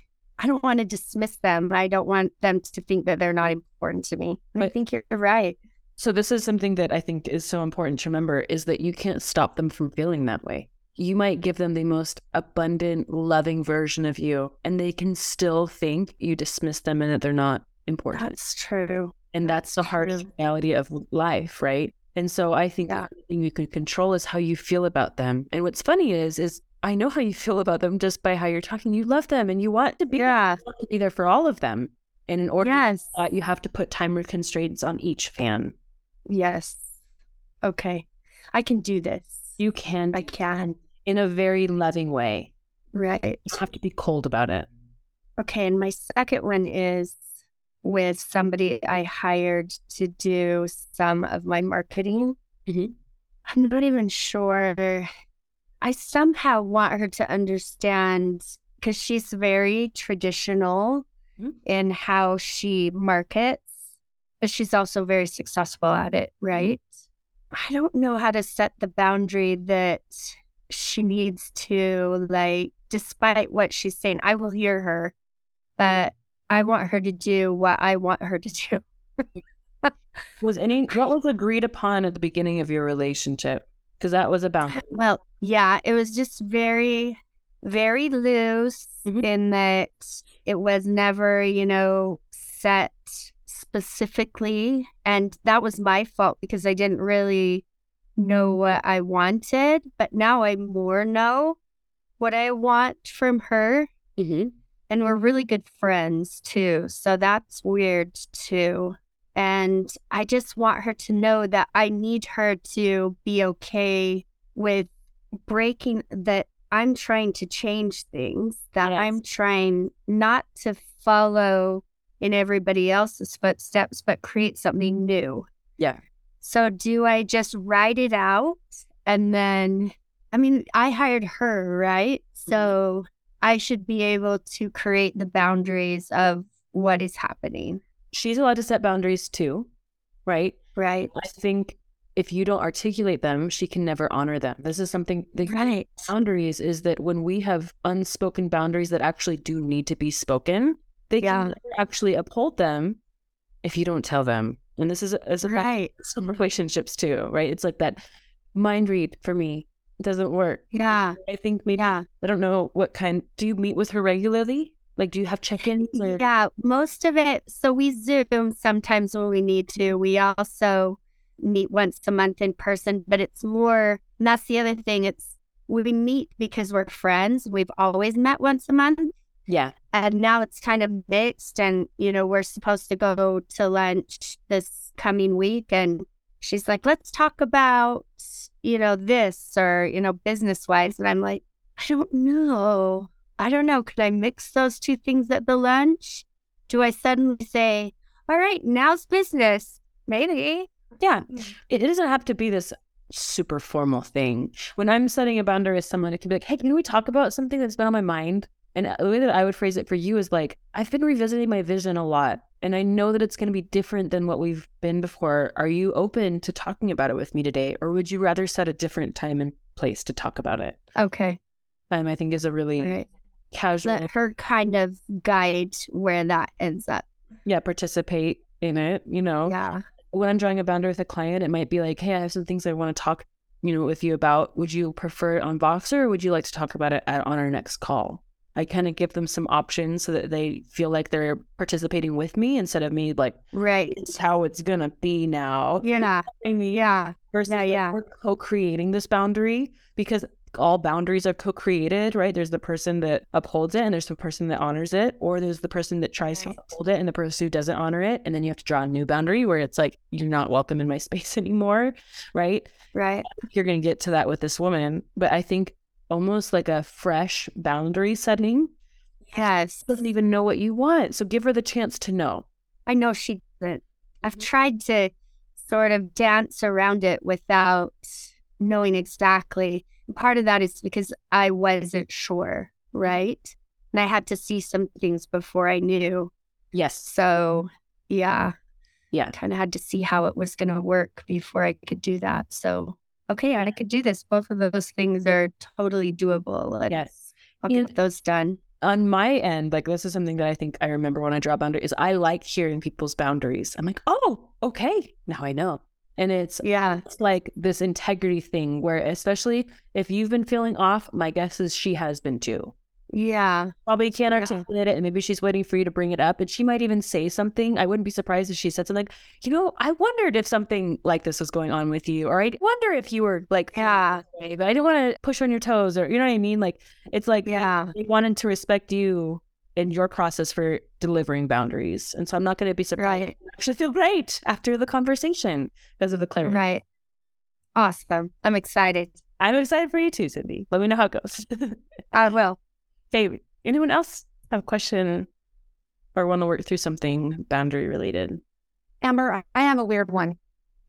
I don't want to dismiss them. I don't want them to think that they're not important to me. But I think you're right. So this is something that I think is so important to remember is that you can't stop them from feeling that way. you might give them the most abundant, loving version of you, and they can still think you dismiss them and that they're not important. That's true. And that's, that's the hard true. reality of life, right? And so I think yeah. the only thing you can control is how you feel about them. And what's funny is, is I know how you feel about them just by how you're talking. You love them and you want to be, yeah. there. To be there for all of them. And in order yes. to that, you have to put time constraints on each fan. Yes. Okay. I can do this. You can. I can. In a very loving way. Right. You just have to be cold about it. Okay. And my second one is with somebody I hired to do some of my marketing. Mm-hmm. I'm not even sure. I somehow want her to understand, because she's very traditional mm-hmm. in how she markets, but she's also very successful at it, right? Mm-hmm. I don't know how to set the boundary that she needs to, like, despite what she's saying, I will hear her, but I want her to do what I want her to do. was any what was agreed upon at the beginning of your relationship? Because that was a boundary. Well, yeah, it was just very, very loose mm-hmm. in that it was never, you know, set specifically. And that was my fault because I didn't really know what I wanted. But now I more know what I want from her. Mm-hmm. And we're really good friends, too. So that's weird, too. And I just want her to know that I need her to be okay with breaking that I'm trying to change things, that yes. I'm trying not to follow in everybody else's footsteps, but create something new. Yeah. So do I just ride it out? And then, I mean, I hired her, right? So I should be able to create the boundaries of what is happening. She's allowed to set boundaries too, right? Right. I think if you don't articulate them, she can never honor them. This is something, the right. boundaries is that when we have unspoken boundaries that actually do need to be spoken, they yeah. can actually uphold them if you don't tell them. And this is, is right. some relationships too, right? It's like that mind read for me. Doesn't work. Yeah. I think maybe, yeah. I don't know what kind, do you meet with her regularly? Like, do you have check-ins? Or? Yeah, most of it. So we Zoom sometimes when we need to. We also meet once a month in person, but it's more, and that's the other thing. It's we meet because we're friends. We've always met once a month. Yeah. And now it's kind of mixed, and, you know, we're supposed to go to lunch this coming week. And she's like, let's talk about, you know, this or, you know, business-wise. And I'm like, I don't know. I don't know. Could I mix those two things at the lunch? Do I suddenly say, all right, now's business? Maybe. Yeah. It doesn't have to be this super formal thing. When I'm setting a boundary with someone, it can be like, hey, can we talk about something that's been on my mind? And the way that I would phrase it for you is like, I've been revisiting my vision a lot. And I know that it's going to be different than what we've been before. Are you open to talking about it with me today? Or would you rather set a different time and place to talk about it? Okay. Um, I think is a really right. casual. Let her kind of guide where that ends up. Yeah, participate in it, you know. Yeah. When I'm drawing a boundary with a client, it might be like, hey, I have some things I want to talk, you know, with you about. Would you prefer it on Voxer, or would you like to talk about it at, on our next call? I kind of give them some options so that they feel like they're participating with me instead of me like, right, it's how it's going to be now. You're not. I mean, yeah. Versus yeah, yeah. Like, we're co-creating this boundary, because all boundaries are co-created, right? There's the person that upholds it and there's the person that honors it, or there's the person that tries right. to uphold it and the person who doesn't honor it. And then you have to draw a new boundary where it's like, you're not welcome in my space anymore, right? Right. You're going to get to that with this woman. But I think almost like a fresh boundary setting. Yes. She doesn't even know what you want. So give her the chance to know. I know she doesn't. I've tried to sort of dance around it without knowing exactly. Part of that is because I wasn't sure, right? And I had to see some things before I knew. Yes. So, yeah. Yeah. Kind of had to see how it was going to work before I could do that. So, okay, I could do this. Both of those things are totally doable. Let's, yes. I'll get those done. On my end, like, this is something that I think I remember when I draw boundaries, is I like hearing people's boundaries. I'm like, oh, okay. Now I know. And it's, yeah, it's like this integrity thing where, especially if you've been feeling off, my guess is she has been too. Yeah. Probably can't articulate it, and maybe she's waiting for you to bring it up, and she might even say something. I wouldn't be surprised if she said something like, you know, I wondered if something like this was going on with you, or I wonder if you were like, yeah, but I didn't want to push on your toes, or, you know what I mean? Like, it's like, yeah, they wanted to respect you in your process for delivering boundaries. And so I'm not going to be surprised. Right. I should feel great after the conversation because of the clarity. Right. Awesome. I'm excited. I'm excited for you too, Cindy. Let me know how it goes. I will. Hey, anyone else have a question or want to work through something boundary related? Amber, I have a weird one.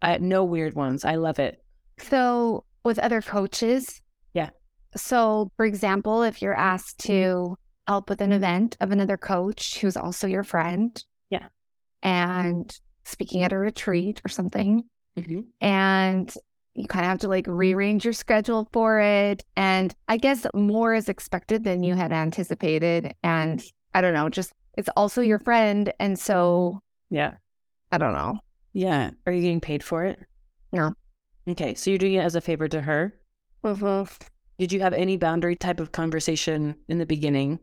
I, no weird ones. I love it. So with other coaches. Yeah. So for example, if you're asked to help with an event of another coach who's also your friend. Yeah. And speaking at a retreat or something. Mm-hmm. And you kind of have to like rearrange your schedule for it. And I guess more is expected than you had anticipated. And I don't know, just it's also your friend. And so, yeah, I don't know. Yeah. Are you getting paid for it? No. Okay. So you're doing it as a favor to her? Mm-hmm. Did you have any boundary type of conversation in the beginning?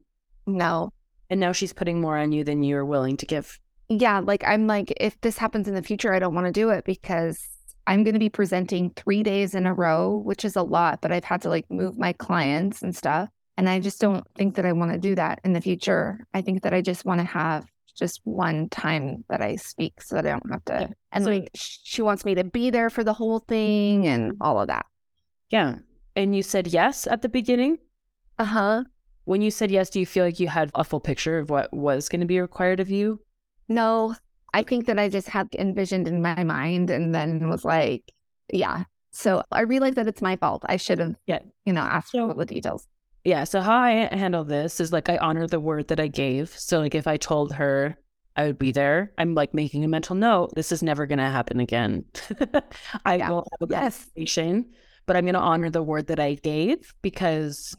No. And now she's putting more on you than you're willing to give. Yeah. Like, I'm like, if this happens in the future, I don't want to do it because I'm going to be presenting three days in a row, which is a lot, but I've had to like move my clients and stuff. And I just don't think that I want to do that in the future. I think that I just want to have just one time that I speak so that I don't have to. Yeah. And so, like, she wants me to be there for the whole thing and all of that. Yeah. And you said yes at the beginning? Uh-huh. When you said yes, do you feel like you had a full picture of what was going to be required of you? No. I think that I just had envisioned in my mind and then was like, yeah. So I realized that it's my fault. I should have, yeah. you know, asked for all the details. Yeah. So how I handle this is like, I honor the word that I gave. So like, if I told her I would be there, I'm like making a mental note, this is never going to happen again. I yeah. will have a conversation, yes. but I'm going to honor the word that I gave because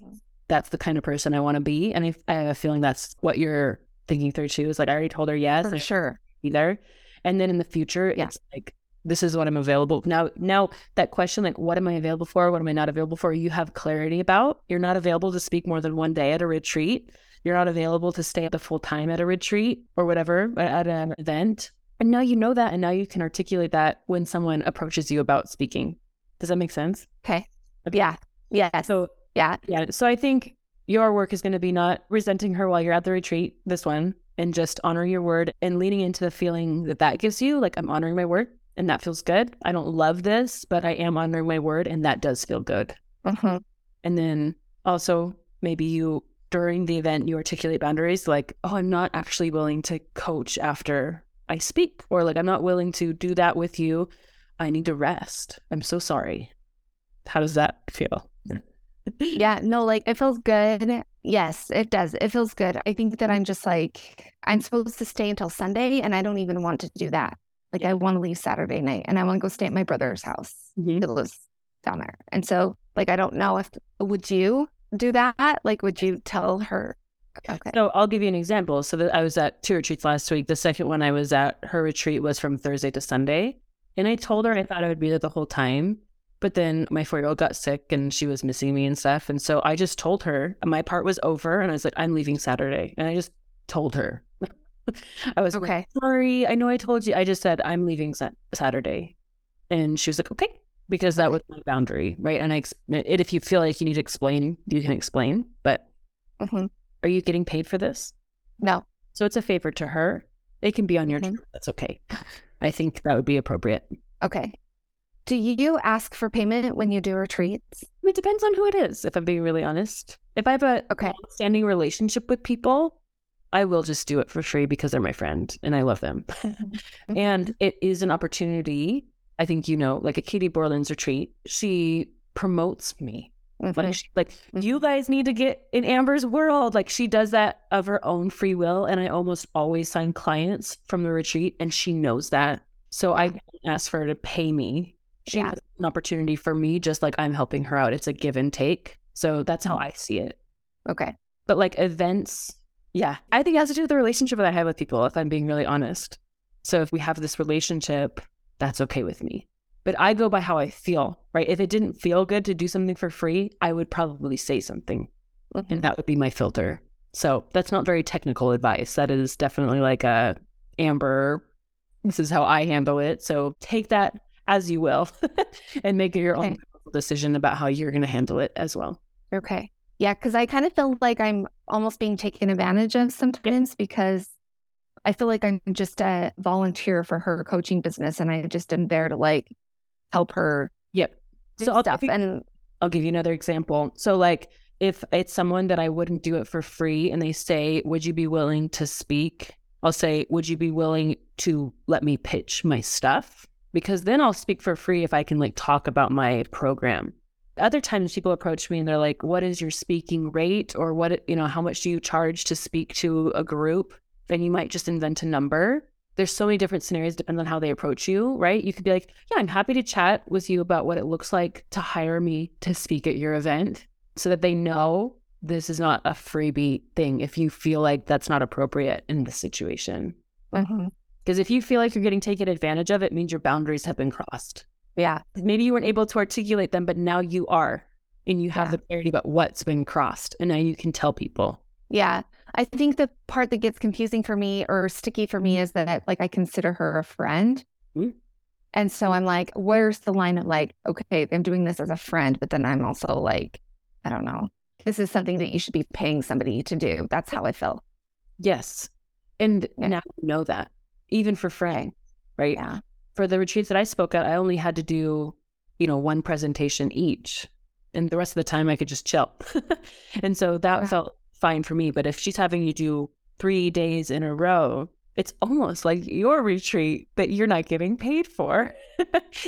that's the kind of person I want to be. And I, I have a feeling that's what you're thinking through too. It's like, I already told her yes. For sure. Either. And then in the future, yeah. it's like, this is what I'm available. Now, now that question, like, what am I available for? What am I not available for? You have clarity about. You're not available to speak more than one day at a retreat. You're not available to stay the full time at a retreat or whatever, at an event. And now you know that. And now you can articulate that when someone approaches you about speaking. Does that make sense? Okay. okay. Yeah. Yeah. So, yeah. Yeah. So I think your work is going to be not resenting her while you're at the retreat, this one. And just honor your word and leaning into the feeling that that gives you. Like, I'm honoring my word and that feels good. I don't love this, but I am honoring my word and that does feel good. Uh-huh. And then also maybe you, during the event, you articulate boundaries like, oh, I'm not actually willing to coach after I speak. Or like, I'm not willing to do that with you. I need to rest. I'm so sorry. How does that feel? Yeah, no, like it feels good. Yes, it does. It feels good. I think that I'm just like, I'm supposed to stay until Sunday and I don't even want to do that. Like, I want to leave Saturday night and I want to go stay at my brother's house. Mm-hmm. He lives down there. And so like, I don't know if, would you do that? Like, would you tell her? Okay. So I'll give you an example. So that I was at two retreats last week. The second one I was at, her retreat was from Thursday to Sunday. And I told her I thought I would be there the whole time. But then my four-year-old got sick and she was missing me and stuff. And so I just told her my part was over and I was like, I'm leaving Saturday. And I just told her. I was okay. Like, sorry, I know I told you. I just said, I'm leaving sa- Saturday. And she was like, okay, because that was my boundary, right? And I ex- it, if you feel like you need to explain, you can explain. But mm-hmm. Are you getting paid for this? No. So it's a favor to her. It can be on your mm-hmm. terms. That's okay. I think that would be appropriate. Okay. Do you ask for payment when you do retreats? It depends on who it is, if I'm being really honest. If I have a okay. standing relationship with people, I will just do it for free because they're my friend and I love them. And it is an opportunity. I think, you know, like at Katie Borland's retreat, she promotes me. Mm-hmm. Like, she, like mm-hmm. you guys need to get in Amber's world. Like, she does that of her own free will. And I almost always sign clients from the retreat and she knows that. So I ask for her to pay me. She yeah. has an opportunity for me, just like I'm helping her out. It's a give and take. So that's how I see it. Okay. But like events, yeah. I think it has to do with the relationship that I have with people, if I'm being really honest. So if we have this relationship, that's okay with me. but I go by how I feel, right? If it didn't feel good to do something for free, I would probably say something, mm-hmm. and that would be my filter. So that's not very technical advice. That is definitely like a Amber, this is how I handle it. So take that as you will and make your okay. own decision about how you're going to handle it as well. Okay. Yeah. Cause I kind of feel like I'm almost being taken advantage of sometimes, because I feel like I'm just a volunteer for her coaching business and I just am there to like help her. Yep. So I'll, stuff. You, and I'll give you another example. So like, if it's someone that I wouldn't do it for free and they say, would you be willing to speak? I'll say, would you be willing to let me pitch my stuff? Because then I'll speak for free if I can like talk about my program. Other times people approach me and they're like, what is your speaking rate? Or what, you know, how much do you charge to speak to a group? Then you might just invent a number. There's so many different scenarios depending on how they approach you, right? You could be like, yeah, I'm happy to chat with you about what it looks like to hire me to speak at your event, so that they know this is not a freebie thing if you feel like that's not appropriate in this situation. Because mm-hmm. if you feel like you're getting taken advantage of, it means your boundaries have been crossed. Yeah. Maybe you weren't able to articulate them, but now you are, and you have yeah. the clarity about what's been crossed, and now you can tell people. Yeah. I think the part that gets confusing for me or sticky for me is that like I consider her a friend. Mm-hmm. And so I'm like, where's the line of like, okay, I'm doing this as a friend, but then I'm also like, I don't know. This is something that you should be paying somebody to do. That's how I feel. Yes. And yeah. now you know that, even for Frank, right? Yeah. For the retreats that I spoke at, I only had to do, you know, one presentation each. And the rest of the time I could just chill. And so that yeah. felt fine for me. But if she's having you do three days in a row, it's almost like your retreat that you're not getting paid for.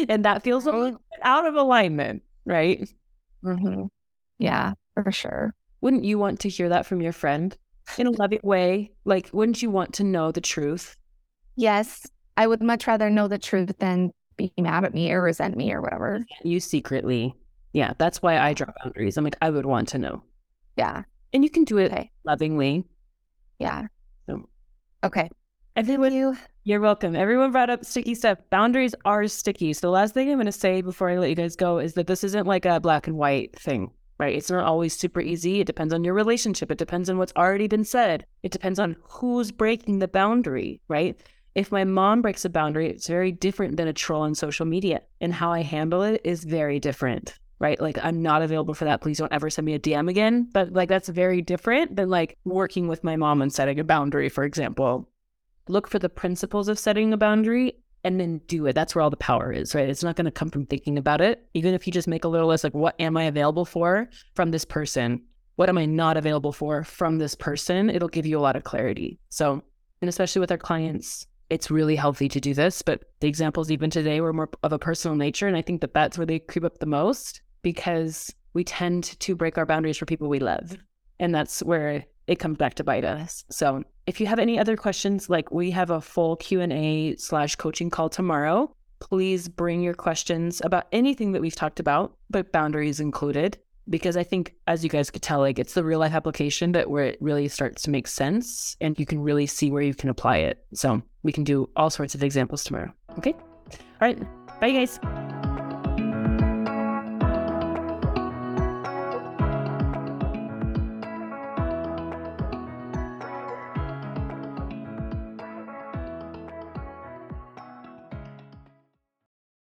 And that feels a little bit out of alignment, right? Mm-hmm. Yeah, for sure. Wouldn't you want to hear that from your friend in a loving way? Like, wouldn't you want to know the truth? Yes. I would much rather know the truth than be mad at me or resent me or whatever. You secretly. Yeah. That's why I draw boundaries. I'm like, I would want to know. Yeah. And you can do it okay. lovingly. Yeah. So. Okay. Everyone, you. You're welcome. Everyone brought up sticky stuff. Boundaries are sticky. So the last thing I'm going to say before I let you guys go is that this isn't like a black and white thing. Right? It's not always super easy. It depends on your relationship. It depends on what's already been said. It depends on who's breaking the boundary, right? If my mom breaks a boundary, it's very different than a troll on social media. And how I handle it is very different, right? Like, I'm not available for that. Please don't ever send me a D M again. But like, that's very different than like working with my mom and setting a boundary, for example. Look for the principles of setting a boundary and then do it. That's where all the power is, right? It's not going to come from thinking about it. Even if you just make a little list, like, what am I available for from this person? What am I not available for from this person? It'll give you a lot of clarity. So, and especially with our clients, it's really healthy to do this. But the examples even today were more of a personal nature. And I think that that's where they creep up the most, because we tend to break our boundaries for people we love. And that's where it comes back to bite us. So if you have any other questions, like, we have a full Q and A slash coaching call tomorrow. Please bring your questions about anything that we've talked about, but boundaries included, because I think, as you guys could tell, like, it's the real life application that where it really starts to make sense and you can really see where you can apply it. So we can do all sorts of examples tomorrow. Okay. All right. Bye, you guys.